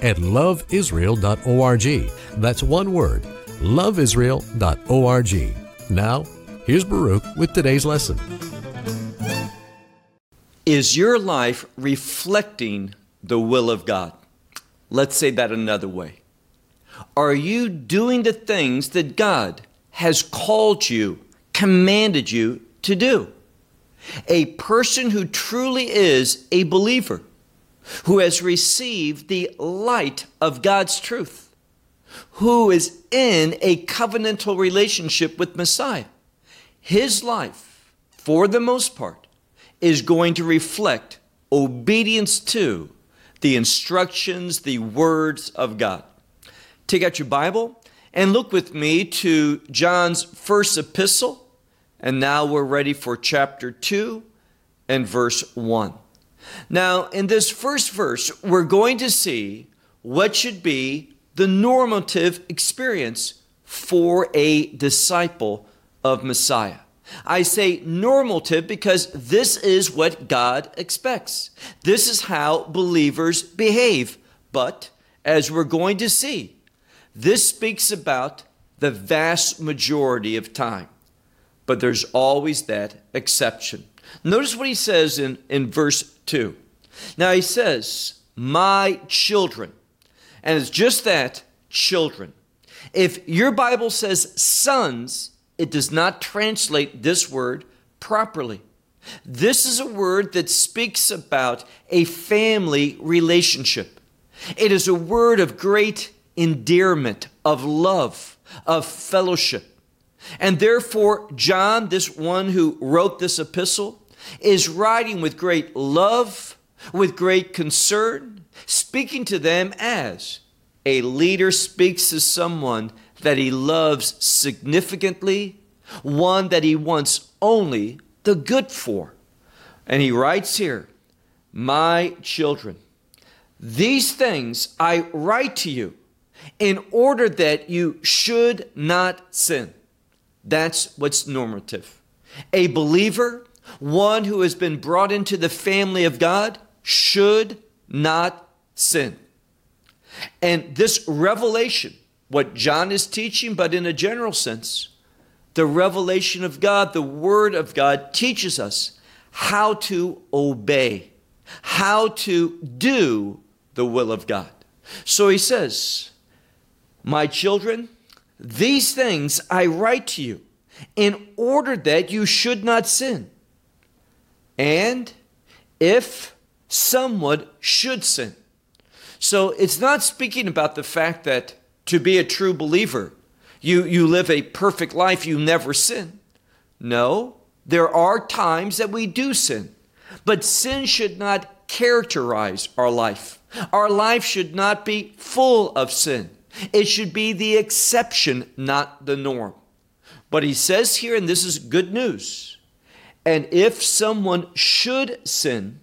at loveisrael.org. That's one word, loveisrael.org. Now, here's Baruch with today's lesson. Is your life reflecting the will of God? Let's say that another way. Are you doing the things that God has called you, commanded you to do? A person who truly is a believer, who has received the light of God's truth, who is in a covenantal relationship with Messiah, his life, for the most part, is going to reflect obedience to the instructions, the words of God. Take out your Bible and look with me to John's first epistle. And now we're ready for chapter 2 and verse 1. Now, in this first verse, we're going to see what should be the normative experience for a disciple of Messiah. I say normative because this is what God expects. This is how believers behave. But as we're going to see, this speaks about the vast majority of time. But there's always that exception. Notice what he says in verse 2. Now he says, my children. And it's just that, children. If your Bible says sons, it does not translate this word properly. This is a word that speaks about a family relationship. It is a word of great endearment, of love, of fellowship. And therefore, John, this one who wrote this epistle, is writing with great love, with great concern, speaking to them as a leader speaks to someone that he loves significantly, one that he wants only the good for. And he writes here, my children, these things I write to you in order that you should not sin. That's what's normative. A believer, one who has been brought into the family of God, should not sin. And this revelation, what John is teaching, but in a general sense, the revelation of God, the Word of God, teaches us how to obey, how to do the will of God. So he says, my children, these things I write to you in order that you should not sin. And if someone should sin. So it's not speaking about the fact that to be a true believer, you live a perfect life, you never sin. No, there are times that we do sin, but sin should not characterize our life. Our life should not be full of sin. It should be the exception, not the norm. But he says here, and this is good news, and if someone should sin,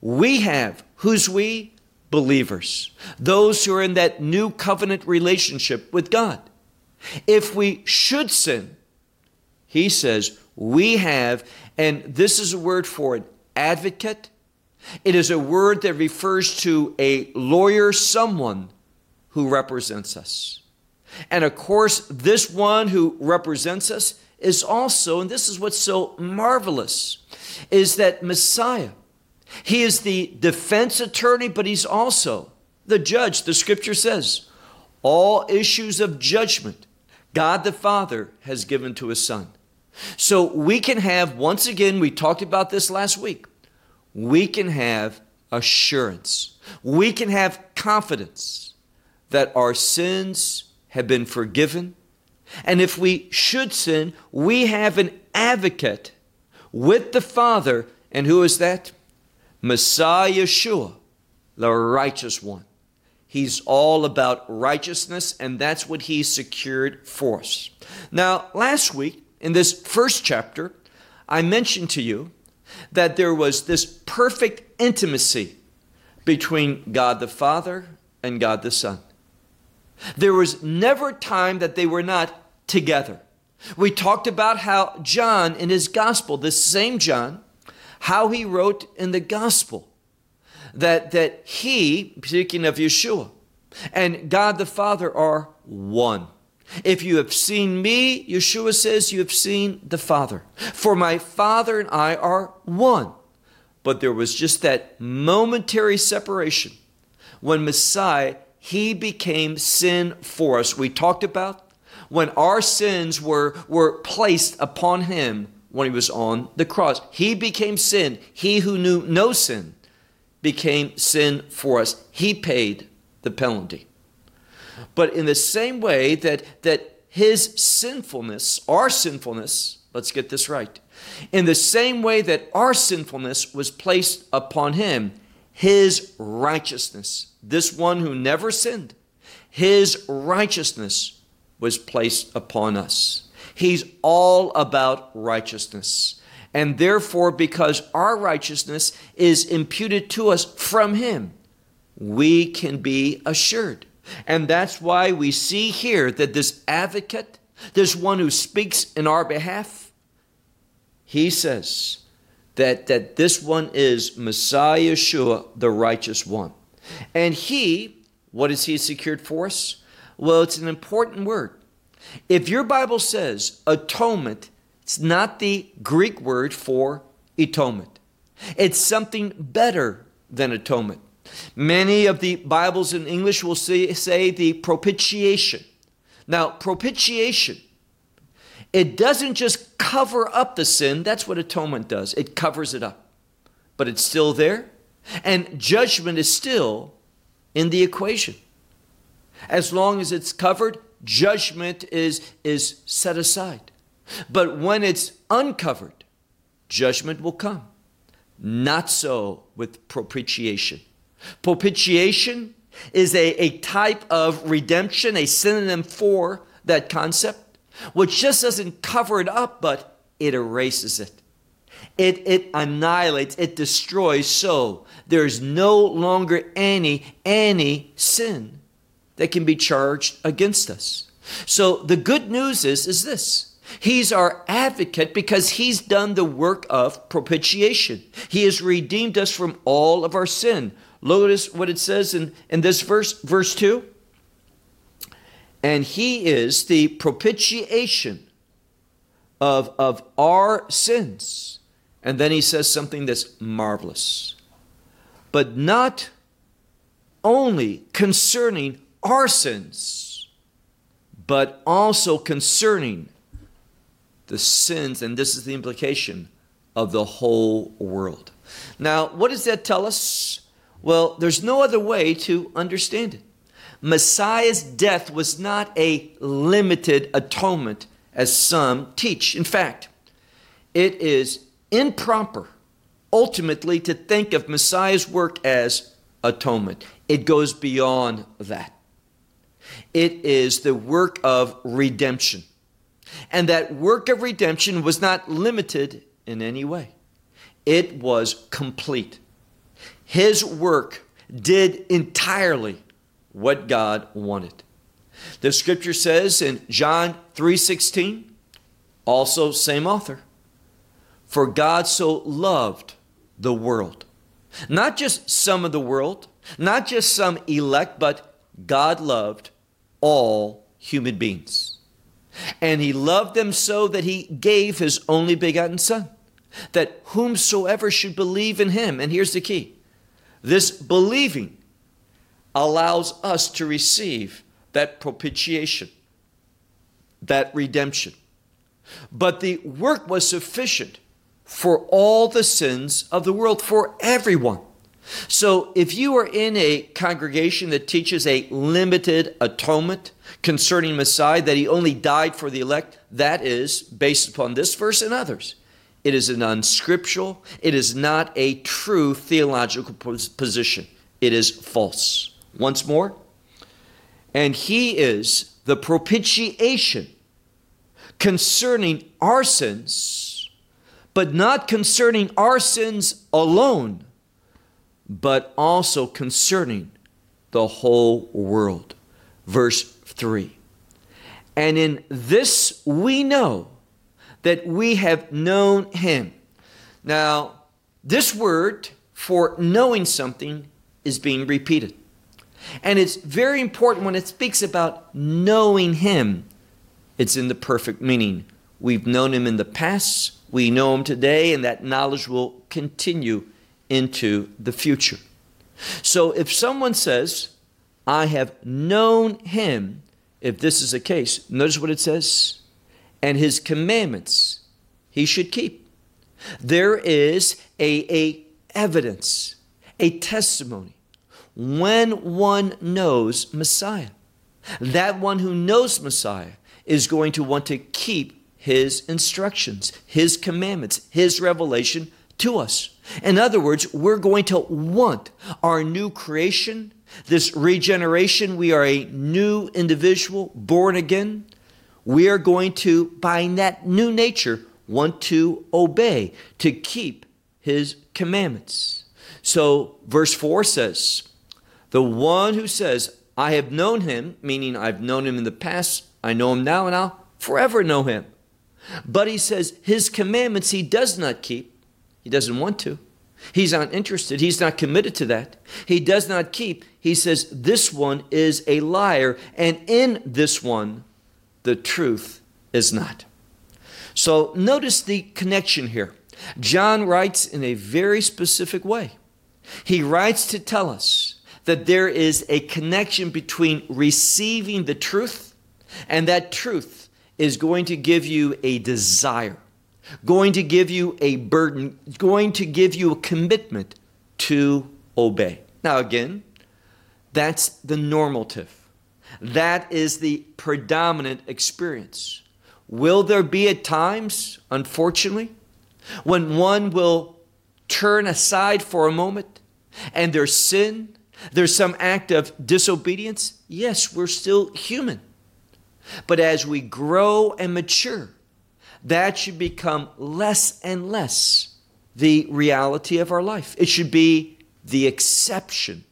we have, who's we? Believers, those who are in that new covenant relationship with God. If we should sin, he says, we have, and this is a word for an advocate. It is a word that refers to a lawyer, someone who represents us. And of course, this one who represents us is also, and this is what's so marvelous, is that Messiah, he is the defense attorney, but he's also the judge. The scripture says, all issues of judgment, God the Father has given to his Son. So we can have, once again, we talked about this last week, we can have assurance. We can have confidence that our sins have been forgiven. And if we should sin, we have an advocate with the Father. And who is that? Messiah Yeshua, the righteous one. He's all about righteousness, and that's what he secured for us. Now, last week, in this first chapter, I mentioned to you that there was this perfect intimacy between God the Father and God the Son. There was never a time that they were not together. We talked about how John in his gospel, this same John, how he wrote in the gospel that he, speaking of Yeshua, and God the Father are one. If you have seen me, Yeshua says, you have seen the Father. For my Father and I are one. But there was just that momentary separation when Messiah, he became sin for us. We talked about when our sins were placed upon him when he was on the cross. He became sin. He who knew no sin became sin for us. He paid the penalty. But in the same way that his sinfulness, our sinfulness, let's get this right, in the same way that our sinfulness was placed upon him, his righteousness, this one who never sinned, his righteousness was placed upon us. He's all about righteousness. And therefore, because our righteousness is imputed to us from him, we can be assured. And that's why we see here that this advocate, this one who speaks in our behalf, he says that this one is Messiah Yeshua, the righteous one. And he, what is he secured for us? Well, it's an important word. If your Bible says atonement, it's not the Greek word for atonement. It's something better than atonement. Many of the Bibles in English will say the propitiation. Now, propitiation, it doesn't just cover up the sin. That's what atonement does. It covers it up. But it's still there. And judgment is still in the equation. As long as it's covered, judgment is set aside. But when it's uncovered, judgment will come. Not so with propitiation. Propitiation is a type of redemption, a synonym for that concept, which just doesn't cover it up, but it erases it. It annihilates, it destroys, so there's no longer any sin that can be charged against us. So the good news is this. He's our advocate because he's done the work of propitiation. He has redeemed us from all of our sin. Notice what it says in this verse 2. And he is the propitiation of our sins. And then he says something that's marvelous. But not only concerning our sins, but also concerning the sins, and this is the implication, of the whole world. Now, what does that tell us? Well, there's no other way to understand it. Messiah's death was not a limited atonement, as some teach. In fact, it is improper, ultimately, to think of Messiah's work as atonement. It goes beyond that. It is the work of redemption. And that work of redemption was not limited in any way. It was complete. His work did entirely what God wanted. The scripture says in John 3:16, also same author, for God so loved the world. Not just some of the world, not just some elect, but God loved all human beings. And he loved them so that he gave his only begotten son, that whomsoever should believe in him, and here's the key, this believing allows us to receive that propitiation, that redemption. But the work was sufficient for all the sins of the world, for everyone. So if you are in a congregation that teaches a limited atonement concerning Messiah, that he only died for the elect, that is based upon this verse and others. It is an unscriptural, it is not a true theological position. It is false. Once more, and he is the propitiation concerning our sins, but not concerning our sins alone, but also concerning the whole world. Verse 3. And in this we know that we have known him. Now, this word for knowing something is being repeated. And it's very important when it speaks about knowing him. It's in the perfect meaning. We've known him in the past, we know him today, and that knowledge will continue into the future. So if someone says, I have known him, if this is the case, notice what it says, and his commandments he should keep. There is a evidence, a testimony. When one knows Messiah, that one who knows Messiah is going to want to keep his instructions, his commandments, his revelation to us. In other words, we're going to want our new creation, this regeneration. We are a new individual, born again. We are going to, by that new nature, want to obey, to keep his commandments. So verse 4 says, the one who says, I have known him, meaning I've known him in the past, I know him now, and I'll forever know him. But he says his commandments he does not keep. He doesn't want to. He's not interested. He's not committed to that. He does not keep. He says this one is a liar, and in this one the truth is not. So notice the connection here. John writes in a very specific way. He writes to tell us that there is a connection between receiving the truth, and that truth is going to give you a desire, going to give you a burden, going to give you a commitment to obey. Now again, that's the normative. That is the predominant experience. Will there be at times, unfortunately, when one will turn aside for a moment and their sin, there's some act of disobedience? Yes, we're still human. But as we grow and mature, that should become less and less the reality of our life. It should be the exception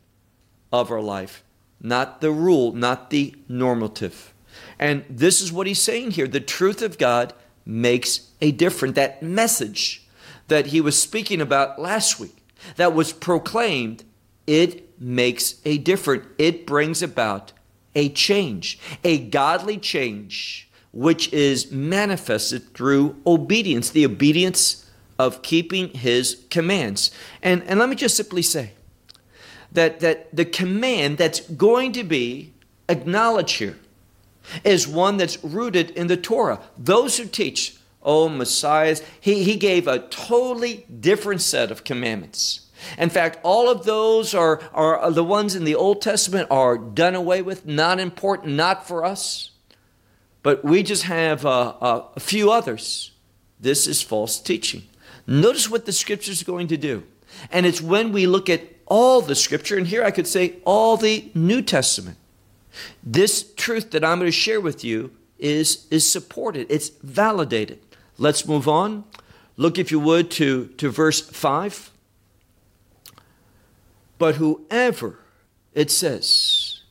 of our life, not the rule, not the normative. And this is what he's saying here. The truth of God makes a difference. That message that he was speaking about last week, that was proclaimed, it makes a difference. It brings about a change, a godly change, which is manifested through obedience, the obedience of keeping his commands. And let me just simply say that the command that's going to be acknowledged here is one that's rooted in the Torah. Those who teach, oh, Messiah, he gave a totally different set of commandments. In fact, all of those are the ones in the Old Testament are done away with, not important, not for us. But we just have a few others. This is false teaching. Notice what the Scripture is going to do. And it's when we look at all the Scripture, and here I could say all the New Testament, this truth that I'm going to share with you is supported. It's validated. Let's move on. Look, if you would, to verse 5. But whoever, it says,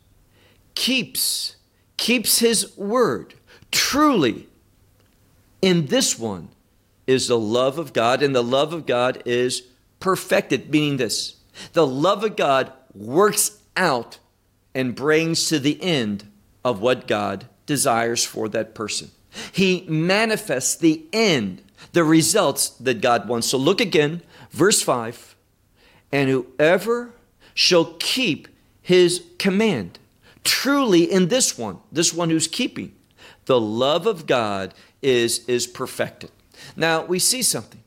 keeps his word, truly, in this one is the love of God, and the love of God is perfected, meaning this. The love of God works out and brings to the end of what God desires for that person. He manifests the end, the results that God wants. So look again, verse 5, and whoever shall keep his command, truly in this one who's keeping, the love of God is perfected. Now we see something.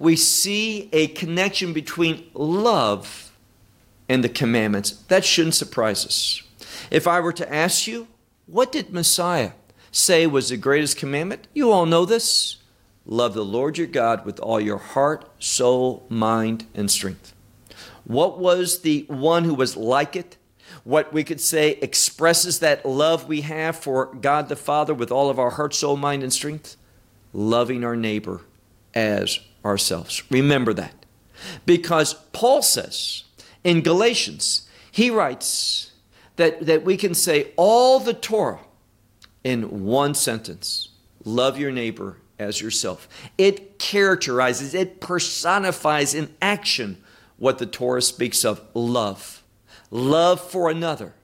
We see a connection between love and the commandments. That shouldn't surprise us. If I were to ask you, what did Messiah say was the greatest commandment? You all know this. Love the Lord your God with all your heart, soul, mind, and strength. What was the one who was like it? what we could say expresses that love we have for God the Father with all of our heart, soul, mind, and strength? Loving our neighbor as ourselves. Remember that. Because Paul says in Galatians, he writes that we can say all the Torah in one sentence: love your neighbor as yourself. It characterizes, it personifies in action what the Torah speaks of: love. Love for another.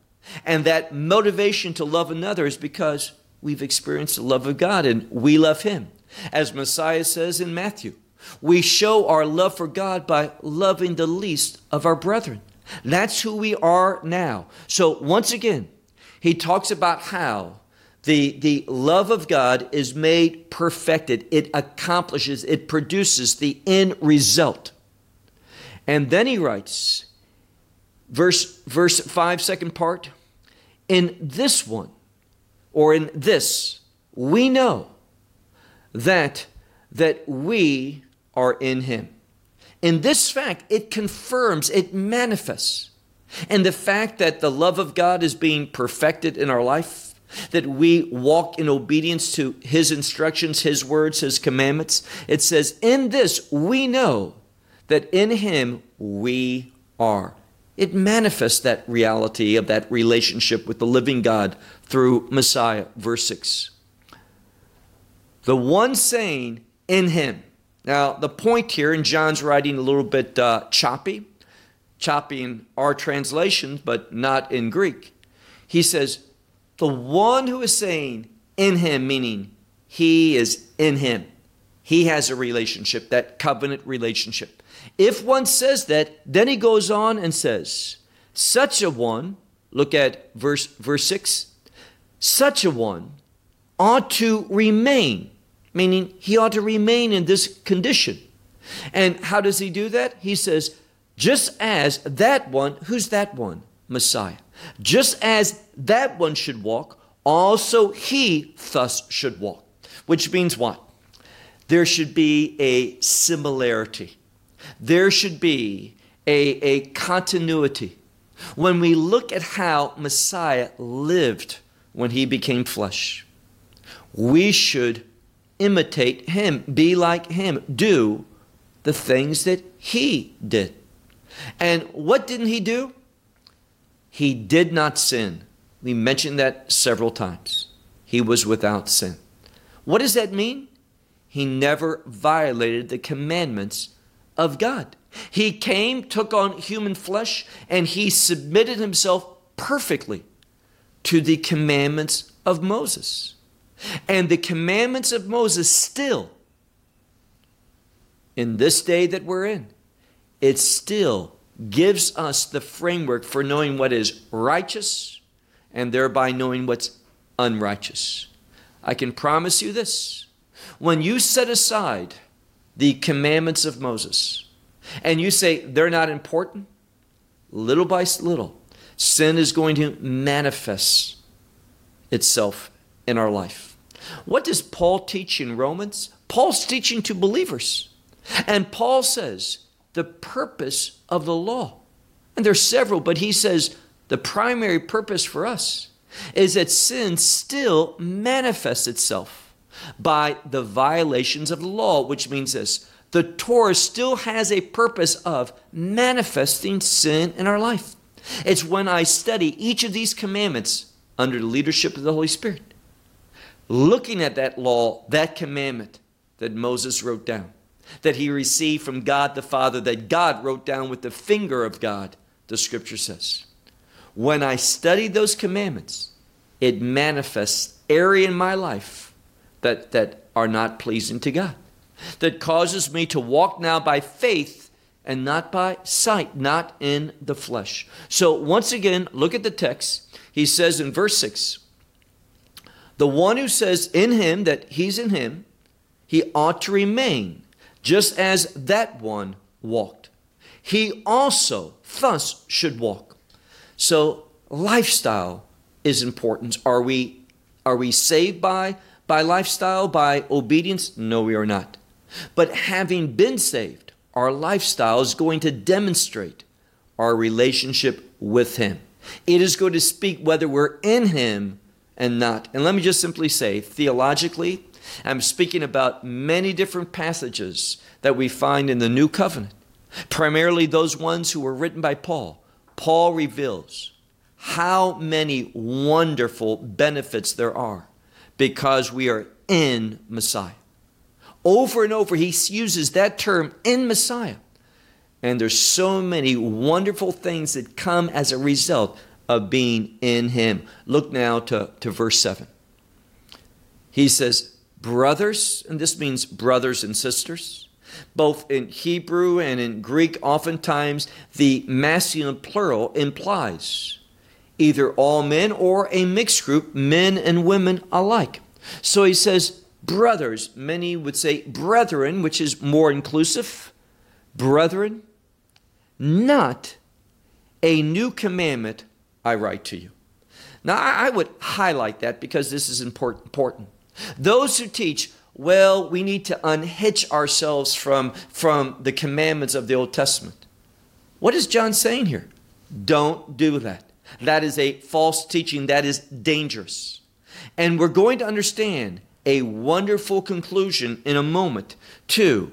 And that motivation to love another is because we've experienced the love of God and we love Him. As Messiah says in Matthew, we show our love for God by loving the least of our brethren. That's who we are now. So once again, he talks about how the love of God is made perfected. It accomplishes, it produces the end result. And then he writes, verse 5, second part, in this, we know that we are in Him. In this fact, it confirms, it manifests. And the fact that the love of God is being perfected in our life, that we walk in obedience to His instructions, His words, His commandments. It says, in this we know that in Him we are. It manifests that reality of that relationship with the living God through Messiah. Verse 6. The one saying, in Him. Now, the point here, and John's writing a little bit choppy in our translations, but not in Greek. He says, the one who is saying, in Him, meaning He is in Him. He has a relationship, that covenant relationship. If one says that, then he goes on and says, such a one, look at verse 6, such a one ought to remain, meaning he ought to remain in this condition. And how does he do that? He says, just as that one, who's that one? Messiah. Just as that one should walk, also he thus should walk. Which means what? There should be a similarity. There should be a continuity. When we look at how Messiah lived when He became flesh, we should imitate Him, be like Him, do the things that He did. And what didn't He do? He did not sin. We mentioned that several times. He was without sin. What does that mean? He never violated the commandments of God. He came, took on human flesh, and He submitted Himself perfectly to the commandments of Moses. And the commandments of Moses still, in this day that we're in, it still gives us the framework for knowing what is righteous and thereby knowing what's unrighteous. I can promise you this. When you set aside the commandments of Moses and you say they're not important, little by little, sin is going to manifest itself in our life. What does Paul teach in Romans? Paul's teaching to believers. And Paul says the purpose of the law, and there's several, but he says the primary purpose for us is that sin still manifests itself by the violations of the law, which means this: the Torah still has a purpose of manifesting sin in our life. It's when I study each of these commandments under the leadership of the Holy Spirit, looking at that law, that commandment that Moses wrote down, that he received from God the Father, that God wrote down with the finger of God, the Scripture says. When I study those commandments, it manifests area in my life that are not pleasing to God, that causes me to walk now by faith and not by sight, not in the flesh. So once again, look at the text. He says in verse 6, the one who says in Him, that he's in Him, he ought to remain, just as that one walked. He also thus should walk. So lifestyle is important. Are we saved by lifestyle, by obedience? No, we are not. But having been saved, our lifestyle is going to demonstrate our relationship with Him. It is good to speak whether we're in him and not. And let me just simply say, theologically, I'm speaking about many different passages that we find in the New Covenant, primarily those ones who were written by Paul. Paul reveals how many wonderful benefits there are because we are in Messiah. Over and over, he uses that term, in Messiah. And there's so many wonderful things that come as a result of being in him. Look now to verse 7. He says, brothers, and this means brothers and sisters, both in Hebrew and in Greek, oftentimes the masculine plural implies either all men or a mixed group, men and women alike. So he says, brothers, many would say brethren, which is more inclusive. Brethren, not a new commandment I write to you. Now, I would highlight that because this is important. Those who teach, well, we need to unhitch ourselves from the commandments of the Old Testament. What is John saying here? Don't do that. That is a false teaching. That is dangerous. And we're going to understand a wonderful conclusion in a moment to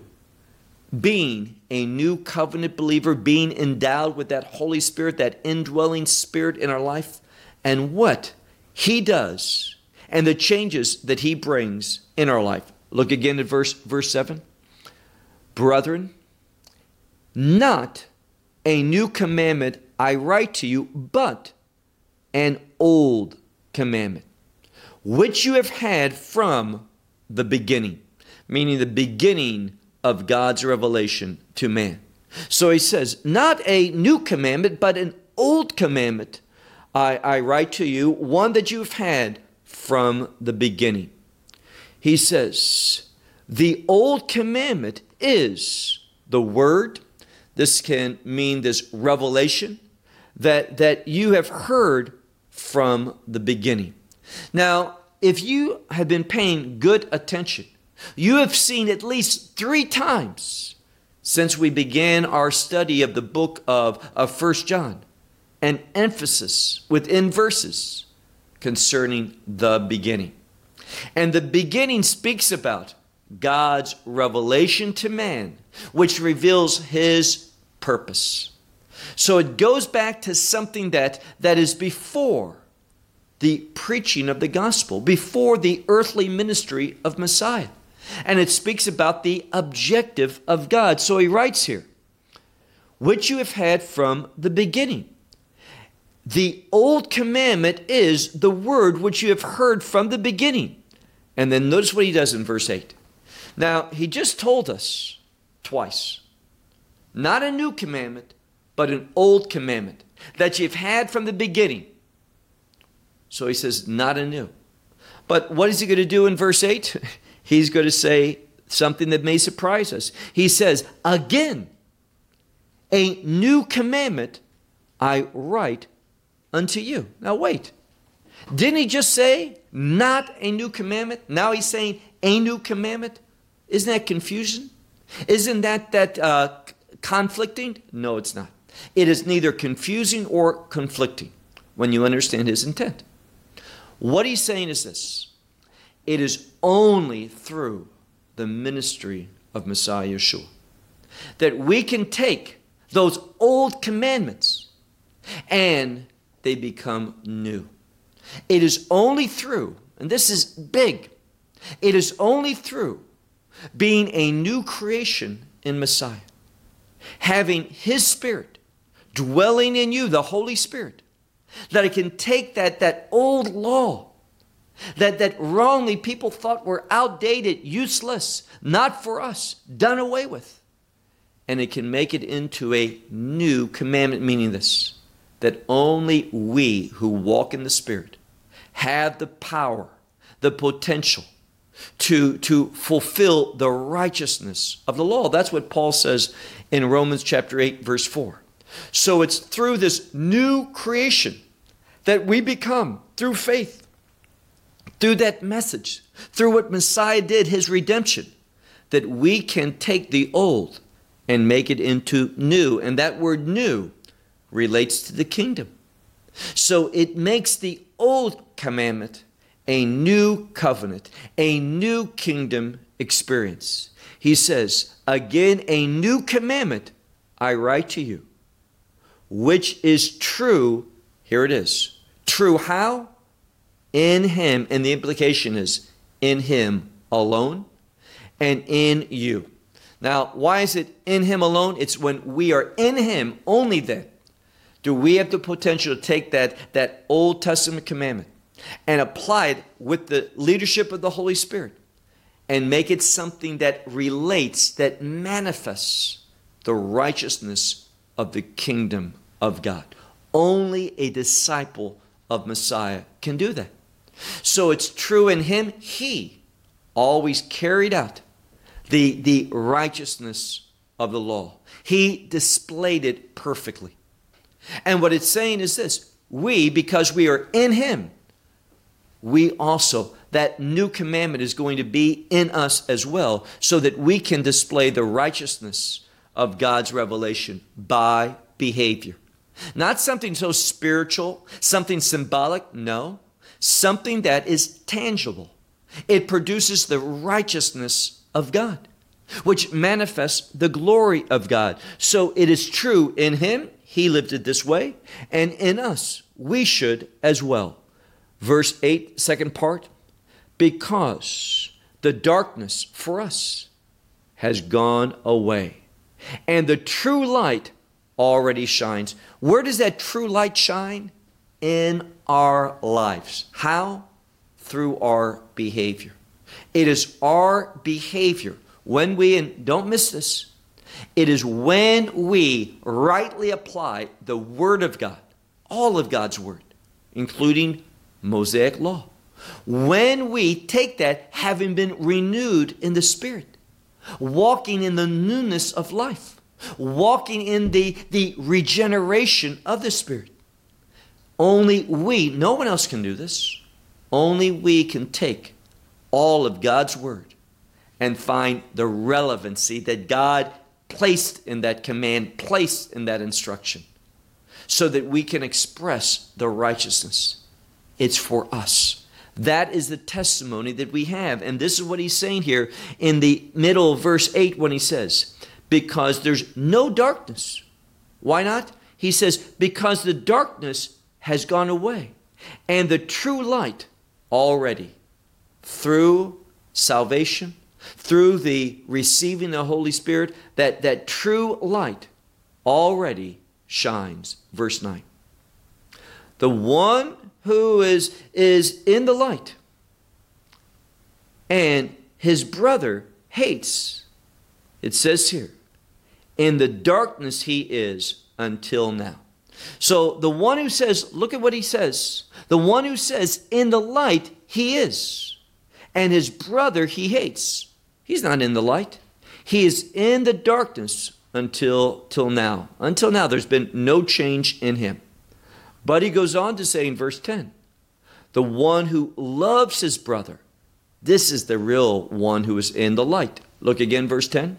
being a new covenant believer, being endowed with that Holy Spirit, that indwelling spirit in our life, and what he does and the changes that he brings in our life. Look again at verse 7. Brethren, not a new commandment I write to you, but an old commandment, which you have had from the beginning, meaning the beginning of God's revelation to man. So he says, not a new commandment, but an old commandment I write to you, one that you've had from the beginning. He says, the old commandment is the word. This can mean this revelation that you have heard from the beginning. Now, if you have been paying good attention, you have seen at least 3 times since we began our study of the book of 1 John, an emphasis within verses concerning the beginning. And the beginning speaks about God's revelation to man, which reveals his purpose. So it goes back to something that is before the preaching of the gospel, before the earthly ministry of Messiah. And it speaks about the objective of God. So he writes here, which you have had from the beginning. The old commandment is the word which you have heard from the beginning. And then notice what he does in verse 8. Now, he just told us twice, not a new commandment, but an old commandment that you've had from the beginning. So he says, not a new. But what is he going to do in verse 8? He's going to say something that may surprise us. He says, again, a new commandment I write unto you. Now wait, didn't he just say not a new commandment? Now he's saying a new commandment? Isn't that confusion? Isn't that conflicting? No, it's not. It is neither confusing or conflicting when you understand his intent. What he's saying is this. It is only through the ministry of Messiah Yeshua that we can take those old commandments and they become new. It is only through, and this is big, it is only through being a new creation in Messiah, having his spirit dwelling in you, the Holy Spirit, that it can take that old law that wrongly people thought were outdated, useless, not for us, done away with, and it can make it into a new commandment, meaning this, that only we who walk in the Spirit have the power, the potential to fulfill the righteousness of the law. That's what Paul says in Romans chapter 8, verse 4. So it's through this new creation that we become, through faith, through that message, through what Messiah did, his redemption, that we can take the old and make it into new. And that word new relates to the kingdom. So it makes the old commandment a new covenant, a new kingdom experience. He says, again, a new commandment I write to you, which is true. Here it is. True how? In him. And the implication is in him alone and in you. Now, why is it in him alone? It's when we are in him, only then do we have the potential to take that Old Testament commandment and apply it with the leadership of the Holy Spirit and make it something that relates, that manifests the righteousness of the kingdom of God. Only a disciple of Messiah can do that. So it's true in him. He always carried out the righteousness of the law. He displayed it perfectly. And what it's saying is this: we, because we are in him, we also, that new commandment is going to be in us as well, so that we can display the righteousness of God's revelation by behavior. Not something so spiritual, something symbolic, no. Something that is tangible. It produces the righteousness of God, which manifests the glory of God. So it is true in him, he lived it this way, and in us, we should as well. Verse 8, second part, because the darkness for us has gone away, and the true light already shines. Where does that true light shine? In our lives. How? Through our behavior. It is our behavior when we, and don't miss this, it is when we rightly apply the Word of God, all of God's Word, including Mosaic law. When we take that, having been renewed in the Spirit, walking in the newness of life, walking in the regeneration of the Spirit, only we, no one else can do this, only we can take all of God's Word and find the relevancy that God placed in that command, placed in that instruction, so that we can express the righteousness. It's for us. That is the testimony that we have. And this is what he's saying here in the middle of verse 8 when he says, because there's no darkness. Why not? He says, because the darkness has gone away and the true light already, through salvation, through the receiving the Holy Spirit, that true light already shines. Verse 9. The one who is in the light and his brother hates, it says here, in the darkness he is until now. So the one who says, look at what he says, the one who says in the light he is, and his brother he hates. He's not in the light. He is in the darkness until now. Until now, there's been no change in him. But he goes on to say in verse 10, the one who loves his brother, this is the real one who is in the light. Look again, verse 10.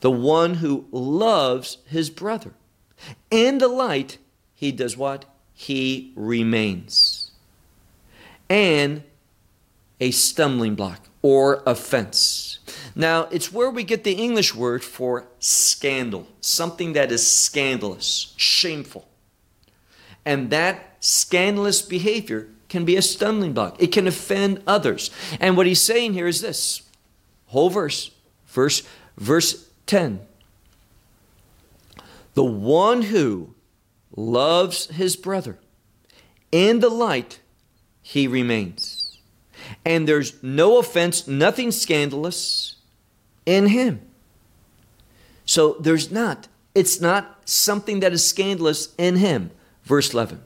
The one who loves his brother. In the light, he does what? He remains. And a stumbling block or offense. Now, it's where we get the English word for scandal, something that is scandalous, shameful. And that scandalous behavior can be a stumbling block. It can offend others. And what he's saying here is this whole verse 10. The one who loves his brother, in the light he remains. And there's no offense, nothing scandalous in him. So it's not something that is scandalous in him. Verse 11,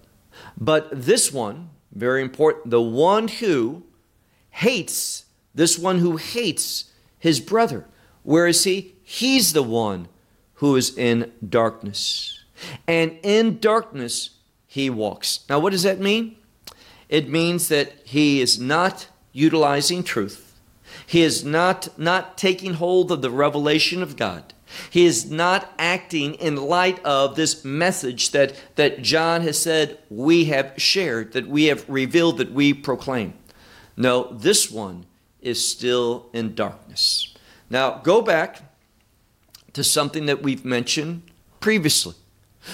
but this one, very important, the one who hates his brother, where is he? He's the one who is in darkness. And in darkness, he walks. Now, what does that mean? It means that he is not utilizing truth. He is not taking hold of the revelation of God. He is not acting in light of this message that John has said we have shared, that we have revealed, that we proclaim. No, this one is still in darkness. Now, go back to something that we've mentioned previously.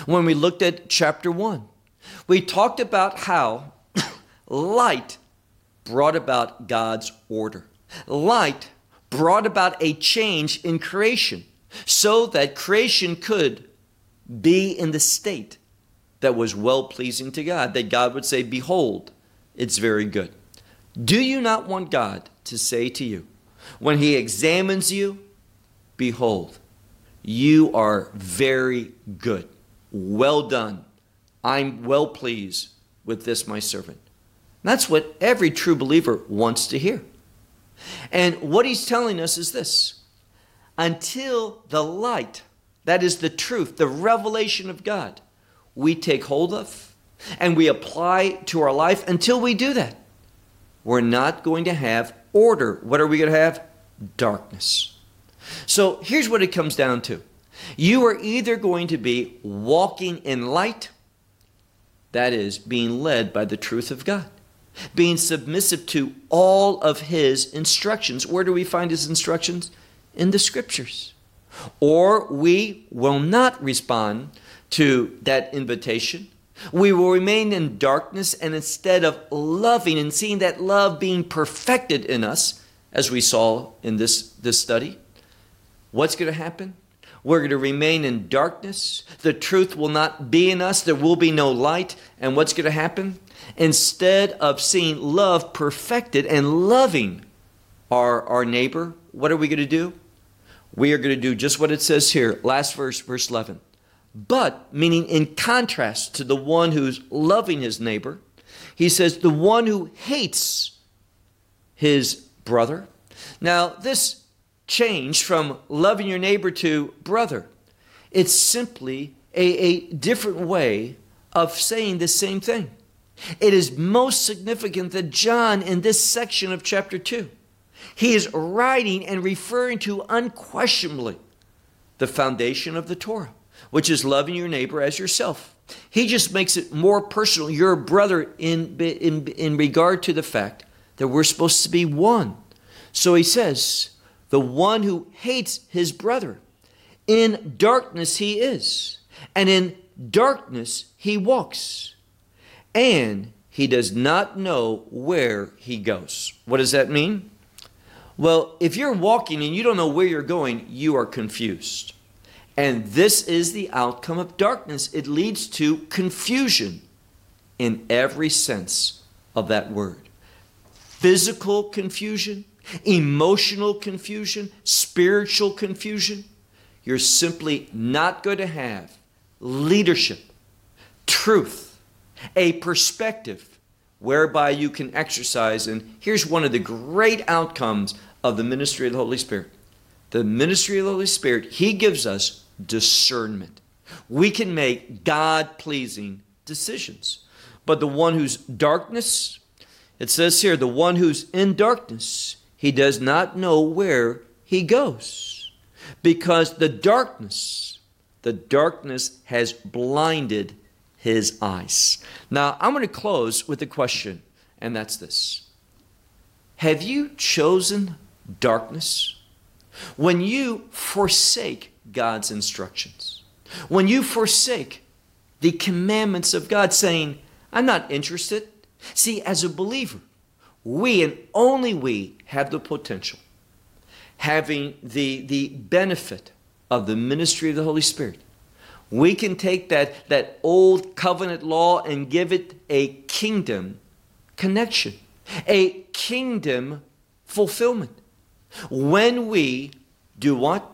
When we looked at chapter 1, we talked about how light brought about God's order. Light brought about a change in creation so that creation could be in the state that was well-pleasing to God, that God would say, behold, it's very good. Do you not want God to say to you, when he examines you, behold, you are very good. Well done. I'm well pleased with this, my servant. And that's what every true believer wants to hear. And what he's telling us is this: until the light, that is the truth, the revelation of God, we take hold of and we apply to our life, until we do that, we're not going to have order. What are we going to have? Darkness. So here's what it comes down to. You are either going to be walking in light, that is, being led by the truth of God, being submissive to all of his instructions. Where do we find his instructions? In the scriptures. Or we will not respond to that invitation. We will remain in darkness, and instead of loving and seeing that love being perfected in us, as we saw in this study, what's going to happen? We're going to remain in darkness. The truth will not be in us. There will be no light. And what's going to happen? Instead of seeing love perfected and loving our neighbor, what are we going to do? We are going to do just what it says here. Last verse, verse 11. But, meaning in contrast to the one who's loving his neighbor, he says the one who hates his brother. Now, this change from loving your neighbor to brother, it's simply a different way of saying the same thing. It is most significant that John, in this section of chapter 2, he is writing and referring to unquestionably the foundation of the Torah, which is loving your neighbor as yourself. He just makes it more personal, your brother, in regard to the fact that we're supposed to be one. So he says, the one who hates his brother, in darkness he is, and in darkness he walks, and he does not know where he goes. What does that mean? Well, if you're walking and you don't know where you're going, you are confused. And this is the outcome of darkness. It leads to confusion in every sense of that word. Physical confusion, emotional confusion, spiritual confusion. You're simply not going to have leadership, truth, a perspective whereby you can exercise. And here's one of the great outcomes of the ministry of the Holy Spirit. The ministry of the Holy Spirit, he gives us discernment. We can make God-pleasing decisions. But the one who's darkness, it says here, the one who's in darkness, he does not know where he goes, because the darkness has blinded his eyes. Now, I'm going to close with a question, and that's this. Have you chosen darkness? When you forsake God's instructions, when you forsake the commandments of God, saying, I'm not interested. See, as a believer, we and only we have the potential, having the benefit of the ministry of the Holy Spirit. We can take that old covenant law and give it a kingdom connection, a kingdom fulfillment. When we do what?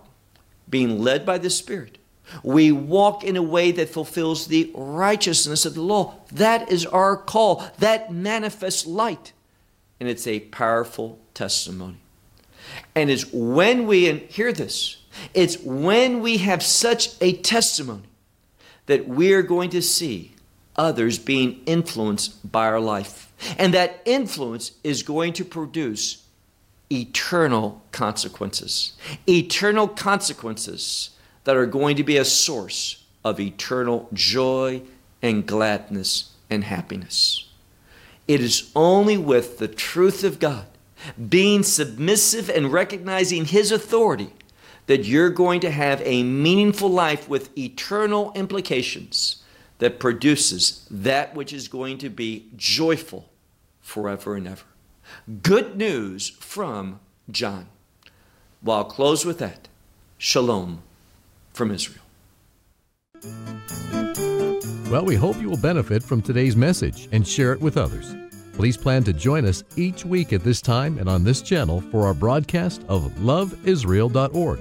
Being led by the Spirit, we walk in a way that fulfills the righteousness of the law. That is our call. That manifests light. And it's a powerful testimony. And it's when we, and hear this, it's when we have such a testimony that we're going to see others being influenced by our life. And that influence is going to produce eternal consequences. Eternal consequences that are going to be a source of eternal joy and gladness and happiness. It is only with the truth of God, being submissive and recognizing His authority, that you're going to have a meaningful life with eternal implications that produces that which is going to be joyful forever and ever. Good news from John. Well, I'll close with that. Shalom from Israel. Well, we hope you will benefit from today's message and share it with others. Please plan to join us each week at this time and on this channel for our broadcast of loveisrael.org.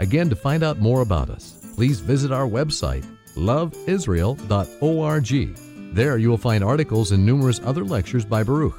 Again, to find out more about us, please visit our website, loveisrael.org. There you will find articles and numerous other lectures by Baruch.